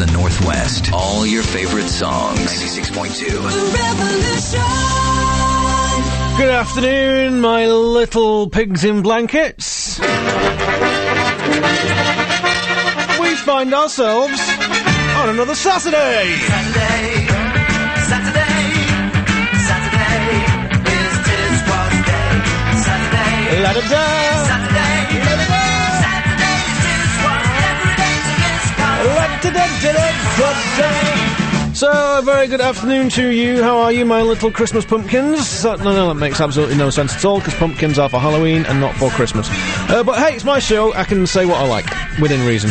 the Northwest. All your favorite songs. 96.2. The Revolution. Good afternoon, my little pigs in blankets. We find ourselves on another Saturday. Saturday is just one day. Saturday. La-da-da. So, very good afternoon to you. How are you, my little Christmas pumpkins? No, that makes absolutely no sense at all, because pumpkins are for Halloween and not for Christmas. But hey, it's my show. I can say what I like, within reason.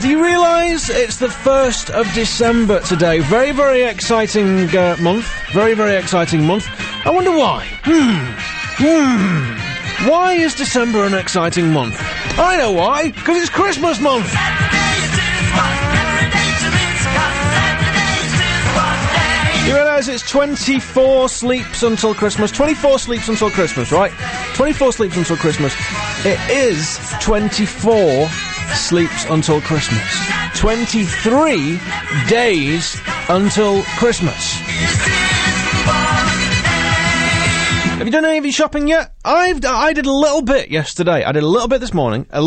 Do you realise it's the 1st of December today? Very, very exciting month. Very, very exciting month. I wonder why. Why is December an exciting month? I know why. Because it's Christmas month. You realise it's 24 sleeps until Christmas. 24 sleeps until Christmas, right? 24 sleeps until Christmas. It is 24 sleeps until Christmas. 23 days until Christmas. Have you done any of your shopping yet? I did a little bit yesterday. I did a little bit this morning. I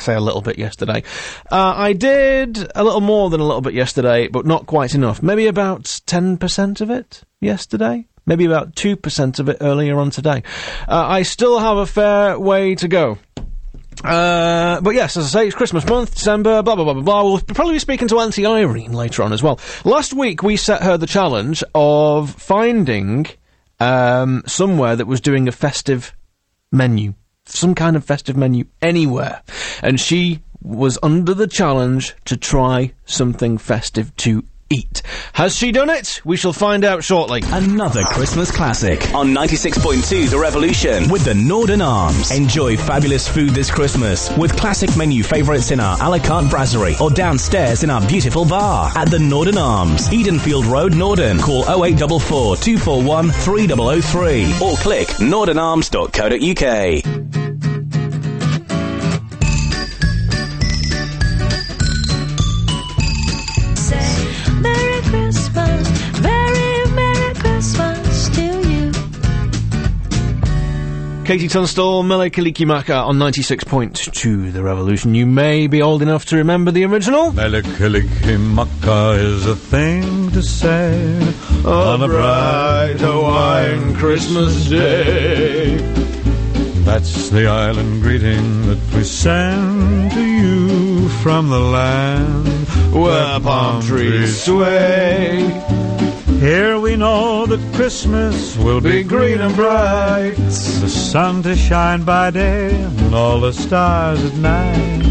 say a little bit yesterday. I did a little more than a little bit yesterday, but not quite enough. Maybe about 10% of it yesterday. Maybe about 2% of it earlier on today. I still have a fair way to go. But yes, as I say, it's Christmas month, December, blah, blah, blah, blah, blah. We'll probably be speaking to Auntie Irene later on as well. Last week, we set her the challenge of finding somewhere that was doing a festive menu. Some kind of festive menu anywhere. And she was under the challenge to try something festive to eat. Has she done it? We shall find out shortly. Another Christmas classic on 96.2 The Revolution with the Northern Arms. Enjoy fabulous food this Christmas with classic menu favourites in our a la carte brasserie or downstairs in our beautiful bar at the Northern Arms, Edenfield Road, Norden. Call 0844 241 3003 or click northernarms.co.uk. Katie Tunstall, Mele Kalikimaka on 96.2 The Revolution. You may be old enough to remember the original. Mele Kalikimaka is a thing to say on a bright Hawaiian Christmas day. That's the island greeting that we send to you from the land where palm trees sway. Here we know that Christmas will be green and bright, the sun to shine by day and all the stars at night.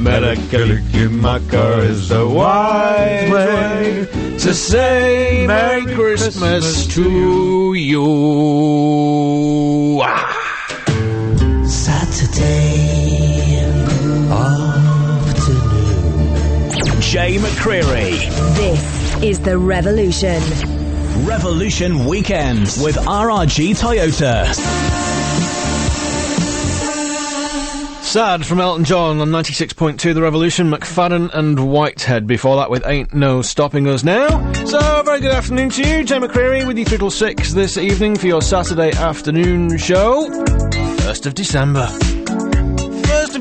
Mele Kalikimaka is a wise way to say Merry Christmas to you. Saturday afternoon. Jay McCreary. This is The Revolution. Revolution Weekends with RRG Toyota. Sad from Elton John on 96.2 The Revolution, McFadden and Whitehead. Before that with Ain't No Stopping Us Now. So, very good afternoon to you. Jay McCreary with you through till 6 this evening for your Saturday afternoon show. 1st of December.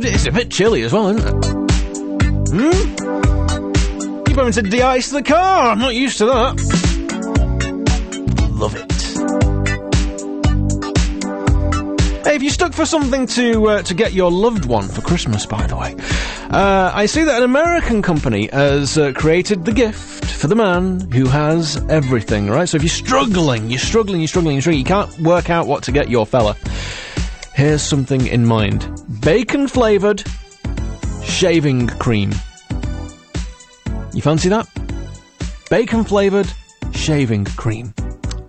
It's a bit chilly as well, isn't it? Keep having to de-ice the car. I'm not used to that. Love it. Hey, if you're stuck for something to get your loved one for Christmas, by the way, I see that an American company has created the gift for the man who has everything, right? So if you're struggling, you can't work out what to get your fella, here's something in mind. Bacon-flavoured shaving cream. You fancy that? Bacon-flavoured shaving cream.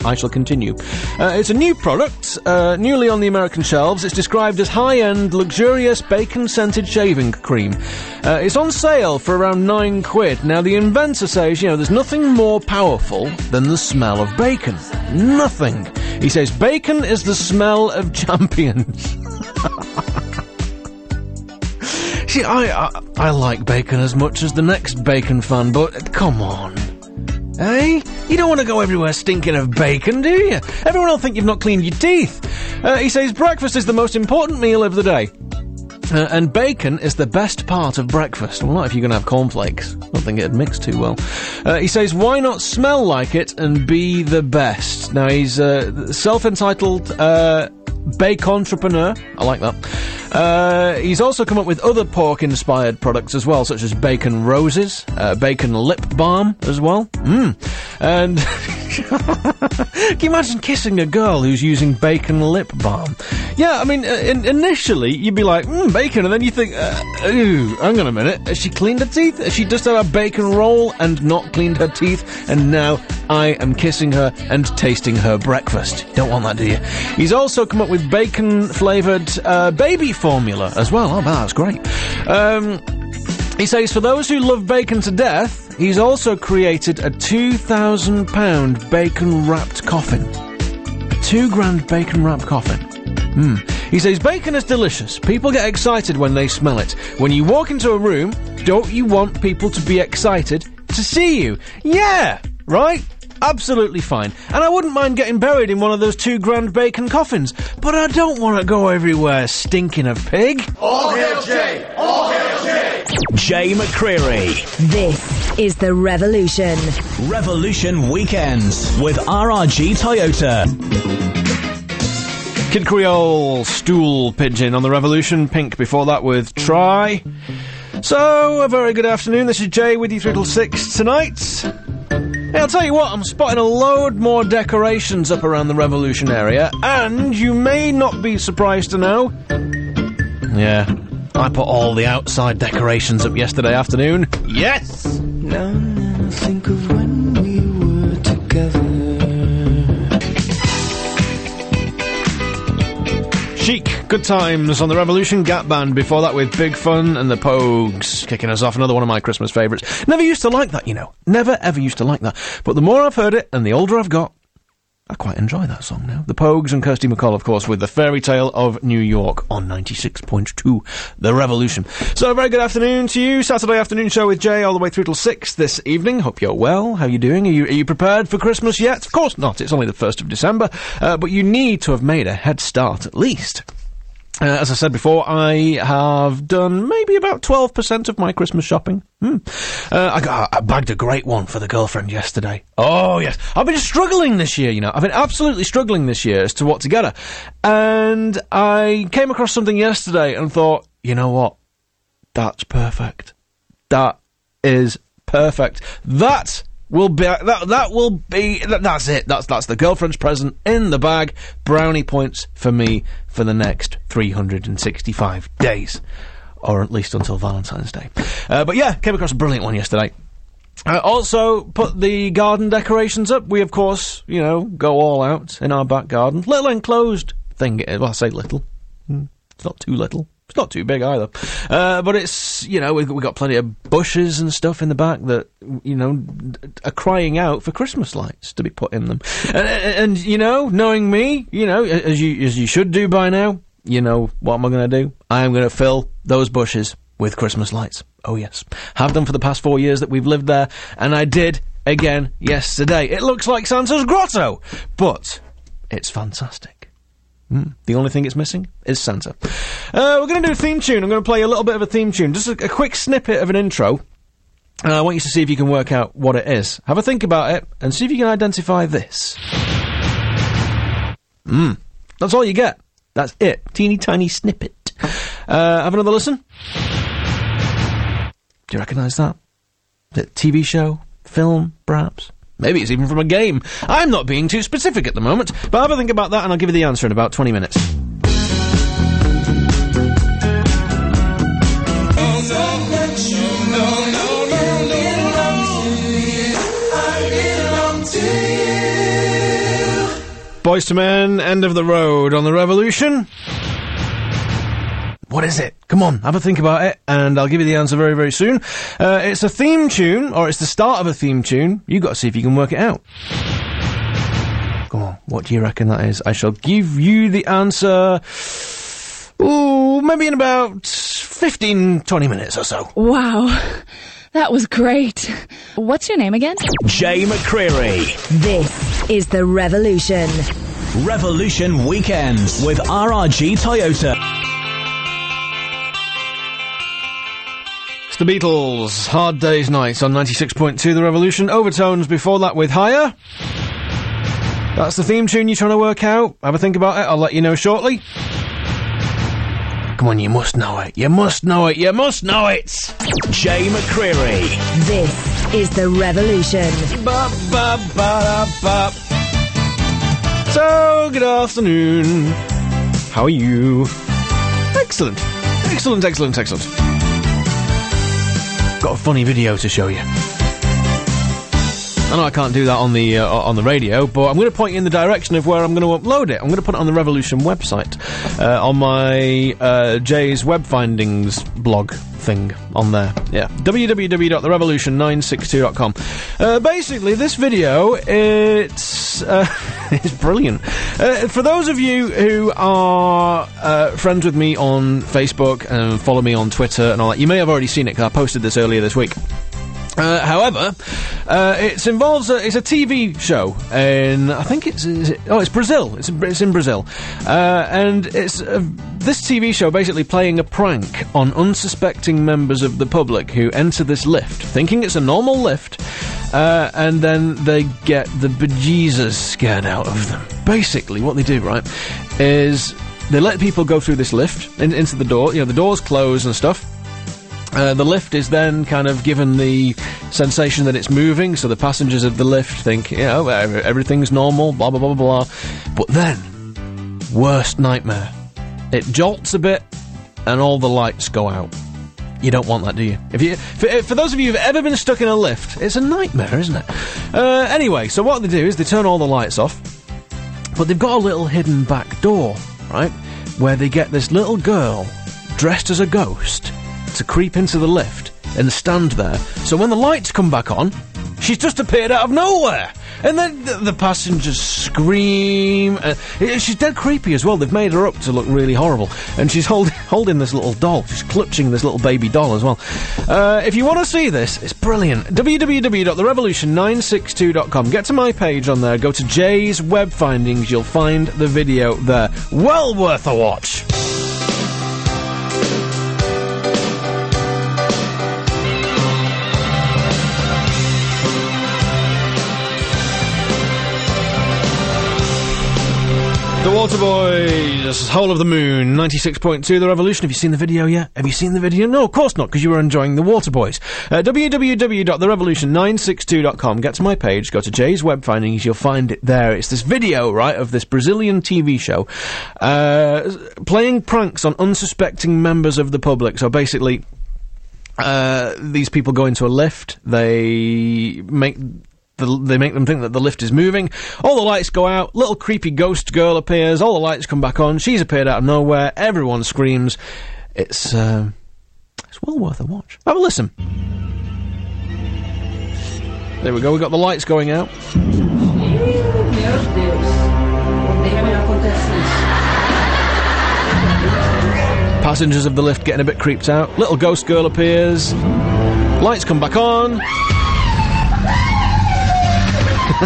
I shall continue. It's a new product, newly on the American shelves. It's described as high-end, luxurious, bacon-scented shaving cream. It's on sale for around £9. Now, the inventor says, there's nothing more powerful than the smell of bacon. Nothing. He says, bacon is the smell of champions. See, I like bacon as much as the next bacon fan, but come on. Eh? You don't want to go everywhere stinking of bacon, do you? Everyone will think you've not cleaned your teeth. He says breakfast is the most important meal of the day. And bacon is the best part of breakfast. Well, not if you're going to have cornflakes. I don't think it'd mix too well. He says, why not smell like it and be the best? Now, he's self-entitled bacontrepreneur. I like that. He's also come up with other pork-inspired products as well, such as bacon roses, bacon lip balm as well. Mmm. And can you imagine kissing a girl who's using bacon lip balm? Yeah, I mean, initially, you'd be like, bacon, and then you think, ooh, hang on a minute, has she cleaned her teeth? Has she just had a bacon roll and not cleaned her teeth? And now I am kissing her and tasting her breakfast. Don't want that, do you? He's also come up with bacon-flavoured baby formula as well. Oh, man, that's great. He says, for those who love bacon to death, he's also created a £2,000 bacon-wrapped coffin. £2,000 bacon-wrapped coffin. He says, bacon is delicious. People get excited when they smell it. When you walk into a room, don't you want people to be excited to see you? Yeah, right? Absolutely fine. And I wouldn't mind getting buried in one of those £2,000 bacon coffins. But I don't want to go everywhere stinking of pig. All hail Jay! All hail Jay! Jay McCreery. This is The Revolution. Revolution Weekends with RRG Toyota. Kid Creole, Stool Pigeon on The Revolution. Pink before that with Try. So, a very good afternoon. This is Jay with you through till 6 tonight. Hey, I'll tell you what, I'm spotting a load more decorations up around the Revolution area, and you may not be surprised to know... Yeah, I put all the outside decorations up yesterday afternoon. Yes! Now that I think of when we were together... Chic, good times on the Revolution. Gap Band before that with Big Fun and the Pogues kicking us off. Another one of my Christmas favourites. Never used to like that, you know. Never, ever used to like that. But the more I've heard it and the older I've got, I quite enjoy that song now. The Pogues and Kirsty MacColl, of course, with The Fairy Tale of New York on 96.2 The Revolution. So, a very good afternoon to you. Saturday afternoon show with Jay all the way through till 6 this evening. Hope you're well. How are you doing? Are you prepared for Christmas yet? Of course not. It's only the 1st of December. But you need to have made a head start at least. As I said before, I have done maybe about 12% of my Christmas shopping. I bagged a great one for the girlfriend yesterday. Oh, yes. I've been struggling this year, you know. I've been absolutely struggling this year as to what to get her. And I came across something yesterday and thought, you know what? That's perfect. That is perfect. That's it. That's the girlfriend's present in the bag. Brownie points for me for the next 365 days. Or at least until Valentine's Day. But yeah, came across a brilliant one yesterday. I also put the garden decorations up. We, of course, you know, go all out in our back garden. Little enclosed thing. Well, I say little. It's not too little. It's not too big either, but it's, you know, we've got plenty of bushes and stuff in the back that, you know, are crying out for Christmas lights to be put in them. And you know, knowing me, you know, as you should do by now, you know, what am I going to do? I am going to fill those bushes with Christmas lights. Oh yes, have them for the past 4 years that we've lived there, and I did again yesterday. It looks like Santa's grotto, but it's fantastic. The only thing it's missing is Santa. We're going to do a theme tune. I'm going to play a little bit of a theme tune. Just a quick snippet of an intro. And I want you to see if you can work out what it is. Have a think about it and see if you can identify this. That's all you get. That's it. Teeny tiny snippet. Have another listen. Do you recognise that? Is it a TV show? Film, perhaps? Maybe it's even from a game. I'm not being too specific at the moment, but have a think about that and I'll give you the answer in about 20 minutes. Boyz II Men, End of the Road on The Revolution. What is it? Come on, have a think about it, and I'll give you the answer very, very soon. It's a theme tune, or it's the start of a theme tune. You've got to see if you can work it out. Come on, what do you reckon that is? I shall give you the answer... maybe in about 15-20 minutes or so. Wow. That was great. What's your name again? Jay McCreary. This is The Revolution. Revolution Weekends with RRG Toyota. It's the Beatles, Hard Day's Night on 96.2 The Revolution. Overtones before that with Higher. That's the theme tune you're trying to work out. Have a think about it. I'll let you know shortly. Come on, you must know it. You must know it. You must know it. Jay McCreary. This is The Revolution. Ba, ba, ba, da, ba. So, good afternoon. How are you? Excellent. Excellent, excellent, excellent. Got a funny video to show you. I know I can't do that on the radio, but I'm going to point you in the direction of where I'm going to upload it. I'm going to put it on the Revolution website, on my Jay's Web Findings blog thing on there. Yeah, www.therevolution962.com. Basically, this video, it's brilliant. For those of you who are friends with me on Facebook and follow me on Twitter and all that, you may have already seen it because I posted this earlier this week. However, it's a TV show in, I think it's Brazil. It's in Brazil. And it's this TV show basically playing a prank on unsuspecting members of the public who enter this lift, thinking it's a normal lift, and then they get the bejesus scared out of them. Basically, what they do, right, is they let people go through this lift, into the door, you know, the doors close and stuff. The lift is then kind of given the sensation that it's moving, so the passengers of the lift think, you know, everything's normal, blah, blah, blah, blah, blah. But then, worst nightmare. It jolts a bit, and all the lights go out. You don't want that, do you? For those of you who've ever been stuck in a lift, it's a nightmare, isn't it? Anyway, so what they do is they turn all the lights off, but they've got a little hidden back door, right, where they get this little girl dressed as a ghost to creep into the lift and stand there. So when the lights come back on, she's just appeared out of nowhere. And then the passengers scream. She's dead creepy as well. They've made her up to look really horrible. And she's holding this little doll. She's clutching this little baby doll as well. If you want to see this, it's brilliant. www.therevolution962.com. Get to my page on there. Go to Jay's Web Findings. You'll find the video there. Well worth a watch. The Waterboys, Hole of the Moon, 96.2 The Revolution. Have you seen the video yet? Have you seen the video? No, of course not, because you were enjoying The Waterboys. www.therevolution962.com. Get to my page, go to Jay's Web Findings, you'll find it there. It's this video, right, of this Brazilian TV show playing pranks on unsuspecting members of the public. So basically, these people go into a lift, they make them think that the lift is moving. All the lights go out. Little creepy ghost girl appears. All the lights come back on. She's appeared out of nowhere. Everyone screams. It's well worth a watch. Have a listen. There we go. We've got the lights going out. Passengers of the lift getting a bit creeped out. Little ghost girl appears. Lights come back on.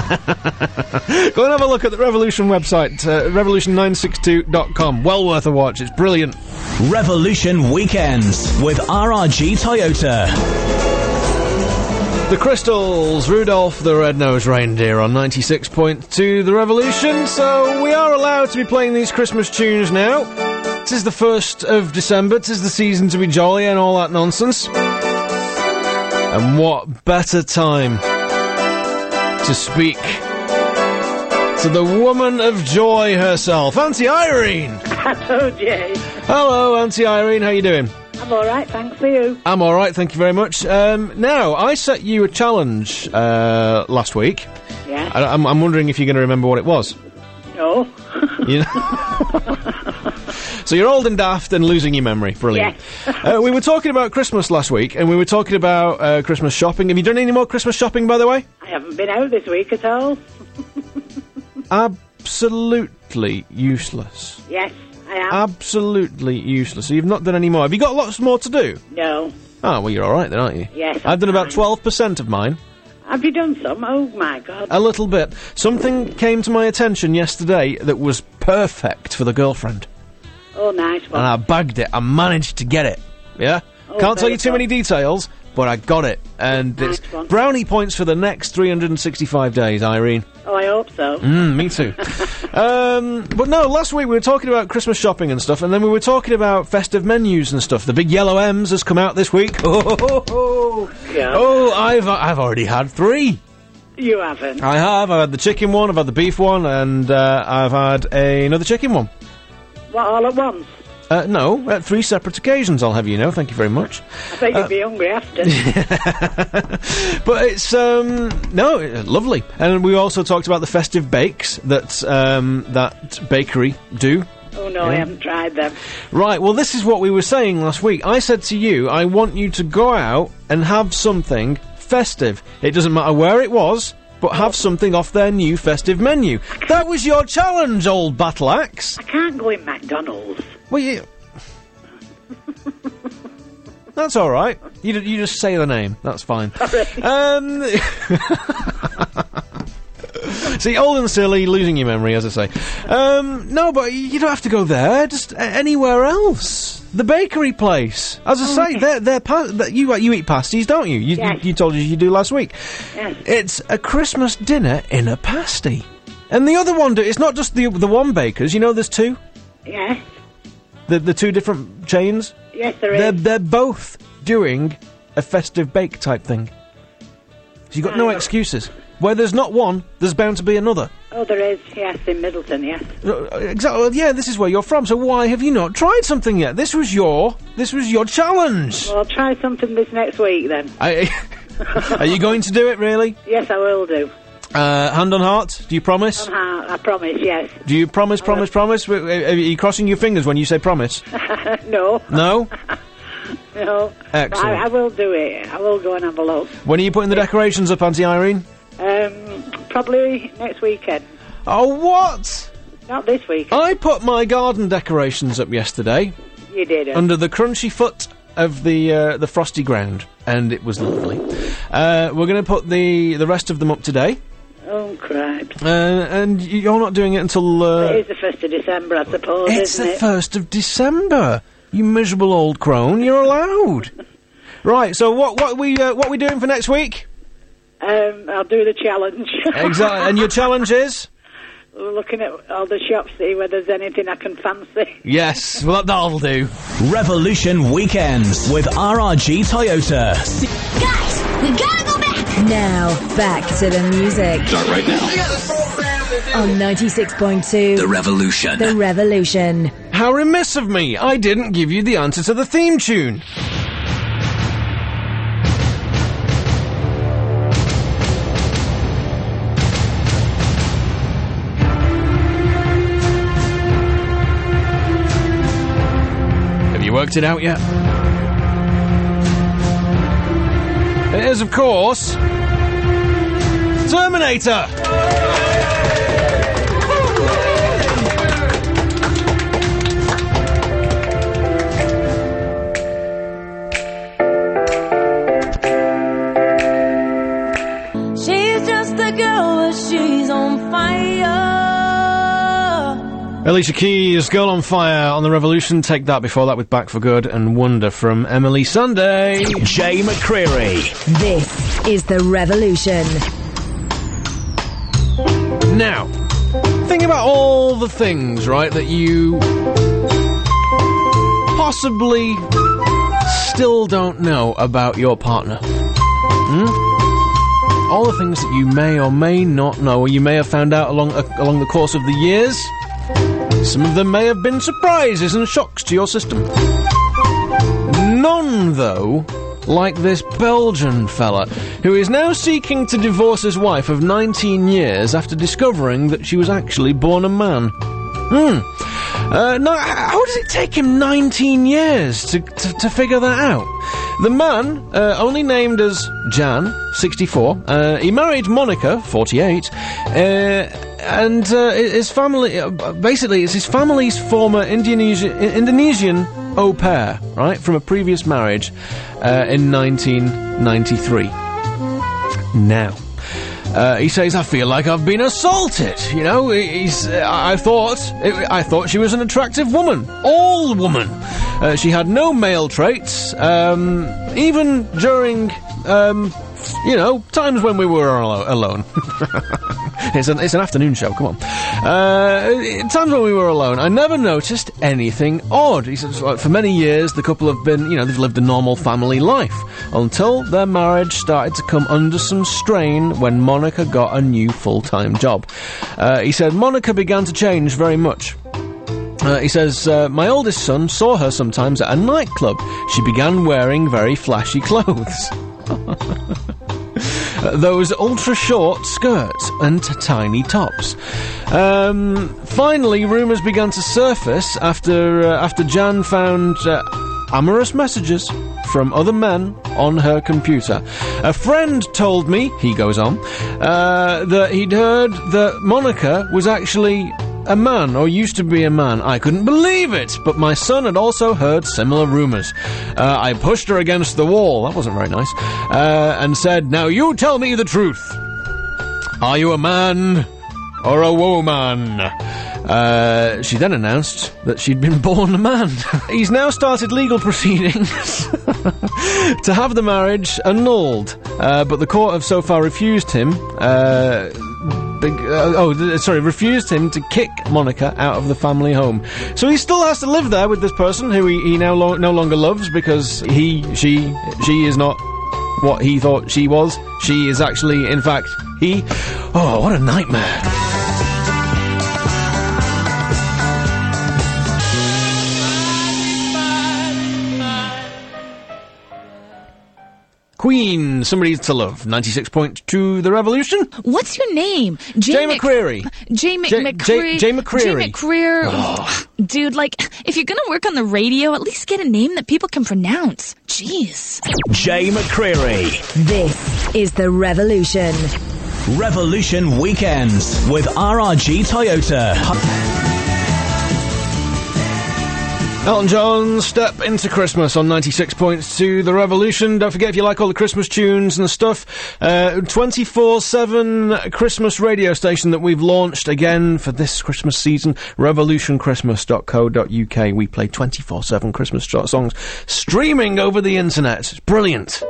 Go and have a look at the Revolution website, revolution962.com. Well worth a watch, it's brilliant. Revolution Weekends with RRG Toyota. The Crystals, Rudolph the Red-Nosed Reindeer on 96.2 The Revolution. So we are allowed to be playing these Christmas tunes now. 'Tis the 1st of December, 'tis the season to be jolly and all that nonsense. And what better time to speak to the woman of joy herself, Auntie Irene. Hello, Jay. Hello, Auntie Irene. How you doing? I'm all right, thanks. For you? I'm all right, thank you very much. Now, I set you a challenge last week. Yeah. I'm wondering if you're going to remember what it was. No. You know? So you're old and daft and losing your memory. Brilliant. Yes. We were talking about Christmas last week, and we were talking about Christmas shopping. Have you done any more Christmas shopping, by the way? I haven't been out this week at all. Absolutely useless. Yes, I I am. Absolutely useless. So you've not done any more. Have you got lots more to do? No. Ah, well, you're all right then, aren't you? Yes, I've done about 12% of mine. Have you done some? Oh, my God. A little bit. Something came to my attention yesterday that was perfect for the girlfriend. Oh, nice one. And I bagged it. I managed to get it. Yeah? Oh, can't tell you too many details, but I got it. And nice it's one. Brownie points for the next 365 days, Irene. Oh, I hope so. Me too. But no, last week we were talking about Christmas shopping and stuff, and then we were talking about festive menus and stuff. The big yellow M's has come out this week. Yeah. Oh, I've already had 3. You haven't. I have. I've had the chicken one, I've had the beef one, and I've had another chicken one. What, all at once? No, at 3 separate occasions, I'll have you know, thank you very much. I bet you'd be hungry after. But it's, no, it's lovely. And we also talked about the festive bakes that that bakery do. Oh, no, yeah. I haven't tried them. Right, well, this is what we were saying last week. I said to you, I want you to go out and have something festive. It doesn't matter where it was, but have something off their new festive menu. That was your challenge, old battle axe. I can't go in McDonald's. Well, you... That's all right. You just say the name. That's fine. See, old and silly, losing your memory, as I say. No, but you don't have to go there. Just anywhere else. The bakery place. As I say, you eat pasties, don't you? Yes. You told us you do last week. Yes. It's a Christmas dinner in a pasty. And the other one, it's not just the one baker's. You know there's 2? Yes. The 2 different chains? Yes, there is. They're both doing a festive bake type thing. So you've got no excuses. Where there's not one, there's bound to be another. Oh, there is, yes, in Middleton, yes. Exactly, yeah, this is where you're from, so why have you not tried something yet? This was your challenge. Well, I'll try something this next week, then. Are you going to do it, really? Yes, I will do. Hand on heart, do you promise? I promise, yes. Do you promise? Are you crossing your fingers when you say promise? No. No? No. Excellent. I will do it. I will go and have a look. When are you putting the decorations up, Auntie Irene? Probably next weekend. Oh, what? Not this weekend. I put my garden decorations up yesterday. You did? Under the crunchy foot of the frosty ground, and it was lovely. We're going to put the rest of them up today. Oh, crap. And you're not doing it until... It is the 1st of December, I suppose, isn't it? It's the 1st of December. You miserable old crone, you're allowed. Right, so what are we doing for next week? I'll do the challenge. Exactly, and your challenge is? Looking at all the shops, see whether there's anything I can fancy. Yes, well, that'll do. Revolution Weekends with RRG Toyota. Guys, we gotta go back! Now, back to the music. Start right now. On 96.2. The Revolution. The Revolution. How remiss of me. I didn't give you the answer to the theme tune. Worked it out yet? It is, of course, Terminator! She's just a girl, but she's on fire. Alicia Keys, Girl on Fire on The Revolution. Take that before that with Back for Good and Wonder from Emily Sunday. Jay McCreery. This is The Revolution. Now, think about all the things, right, that you possibly still don't know about your partner. All the things that you may or may not know, or you may have found out along the course of the years. Some of them may have been surprises and shocks to your system. None, though, like this Belgian fella, who is now seeking to divorce his wife of 19 years after discovering that she was actually born a man. Now, how does it take him 19 years to figure that out? The man, only named as Jan, 64, he married Monica, 48, And his family, basically, it's his family's former Indonesian au pair, right, from a previous marriage in 1993. Now, he says, I feel like I've been assaulted. You know, I thought she was an attractive woman. All woman. She had no male traits. Even during, you know, times when we were alone. It's an afternoon show, come on. Times when we were alone, I never noticed anything odd. He says, for many years, the couple have been, you know, they've lived a normal family life until their marriage started to come under some strain when Monica got a new full-time job. He said, Monica began to change very much. He says, my oldest son saw her sometimes at a nightclub. She began wearing very flashy clothes. Those ultra-short skirts and tiny tops. Finally, rumours began to surface after Jan found amorous messages from other men on her computer. A friend told me, he goes on, that he'd heard that Monica was actually a man, or used to be a man. I couldn't believe it, but my son had also heard similar rumours. I pushed her against the wall, that wasn't very nice, and said, now you tell me the truth. Are you a man or a woman? She then announced that she'd been born a man. He's now started legal proceedings to have the marriage annulled, but the court have so far refused him refused him to kick Monica out of the family home. So he still has to live there with this person who he now no longer loves, because she is not what he thought she was. She is actually, in fact, he. Oh, what a nightmare. Queen, Somebody to Love, 96.2 The Revolution. What's your name? Jay McCreary. Oh. Dude, like, if you're going to work on the radio, at least get a name that people can pronounce. Jeez. Jay McCreary. This is The Revolution. Revolution Weekends with RRG Toyota. Elton John, Step Into Christmas on 96.2 The Revolution. Don't forget, if you like all the Christmas tunes and the stuff, 24/7 Christmas radio station that we've launched again for this Christmas season, revolutionchristmas.co.uk. We play 24/7 Christmas songs streaming over the internet. It's brilliant.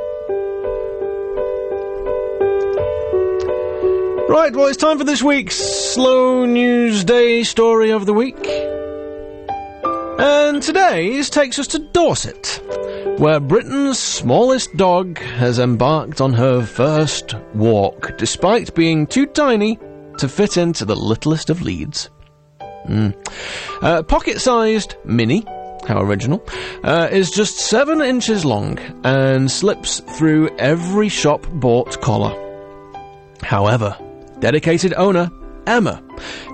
Right, well, it's time for this week's Slow News Day story of the week. And today's takes us to Dorset, where Britain's smallest dog has embarked on her first walk, despite being too tiny to fit into the littlest of leads. Pocket-sized Minnie, how original, is just 7 inches long and slips through every shop-bought collar. However, dedicated owner Emma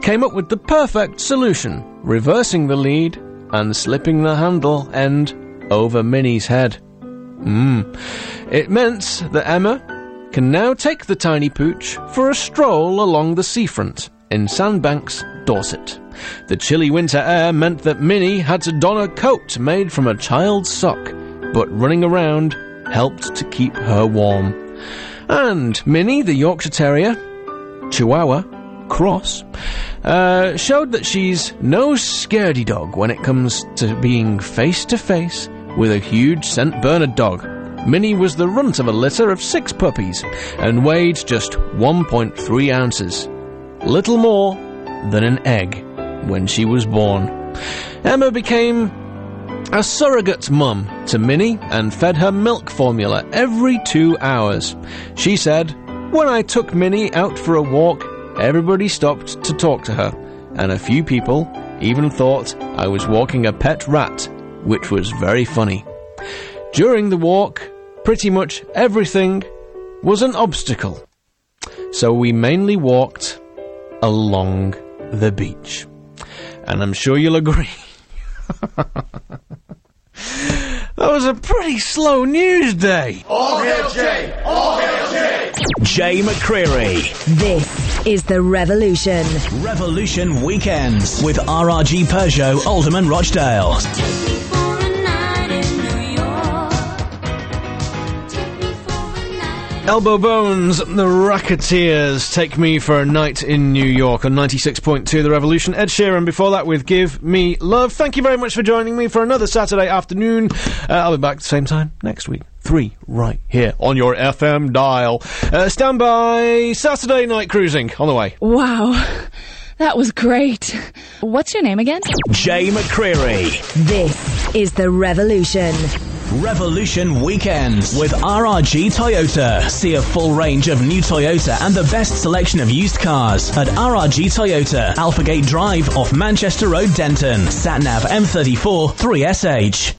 came up with the perfect solution, reversing the lead and slipping the handle end over Minnie's head. It meant that Emma can now take the tiny pooch for a stroll along the seafront in Sandbanks, Dorset. The chilly winter air meant that Minnie had to don a coat made from a child's sock, but running around helped to keep her warm. And Minnie, the Yorkshire Terrier, Chihuahua, Cross, showed that she's no scaredy dog when it comes to being face-to-face with a huge St. Bernard dog. Minnie was the runt of a litter of 6 puppies and weighed just 1.3 ounces, little more than an egg, when she was born. Emma became a surrogate mum to Minnie and fed her milk formula every 2 hours. She said, "When I took Minnie out for a walk, everybody stopped to talk to her, and a few people even thought I was walking a pet rat, which was very funny. During the walk, pretty much everything was an obstacle, so we mainly walked along the beach." And I'm sure you'll agree. That was a pretty slow news day. All hail Jay! All hail Jay! Jay McCreary. This is The Revolution. Revolution Weekends with RRG Peugeot, Alderman Rochdale. Elbow Bones, The Racketeers, Take Me for a Night in New York on 96.2 The Revolution. Ed Sheeran before that with Give Me Love. Thank you very much for joining me for another Saturday afternoon. I'll be back the same time next week. 3 right here on your FM dial. Stand by, Saturday Night Cruising on the way. Wow, that was great. What's your name again? Jay McCreery. This is The Revolution. Revolution Weekends with RRG Toyota. See a full range of new Toyota and the best selection of used cars at RRG Toyota, Alphagate Drive off Manchester Road, Denton. Sat nav M34 3SH.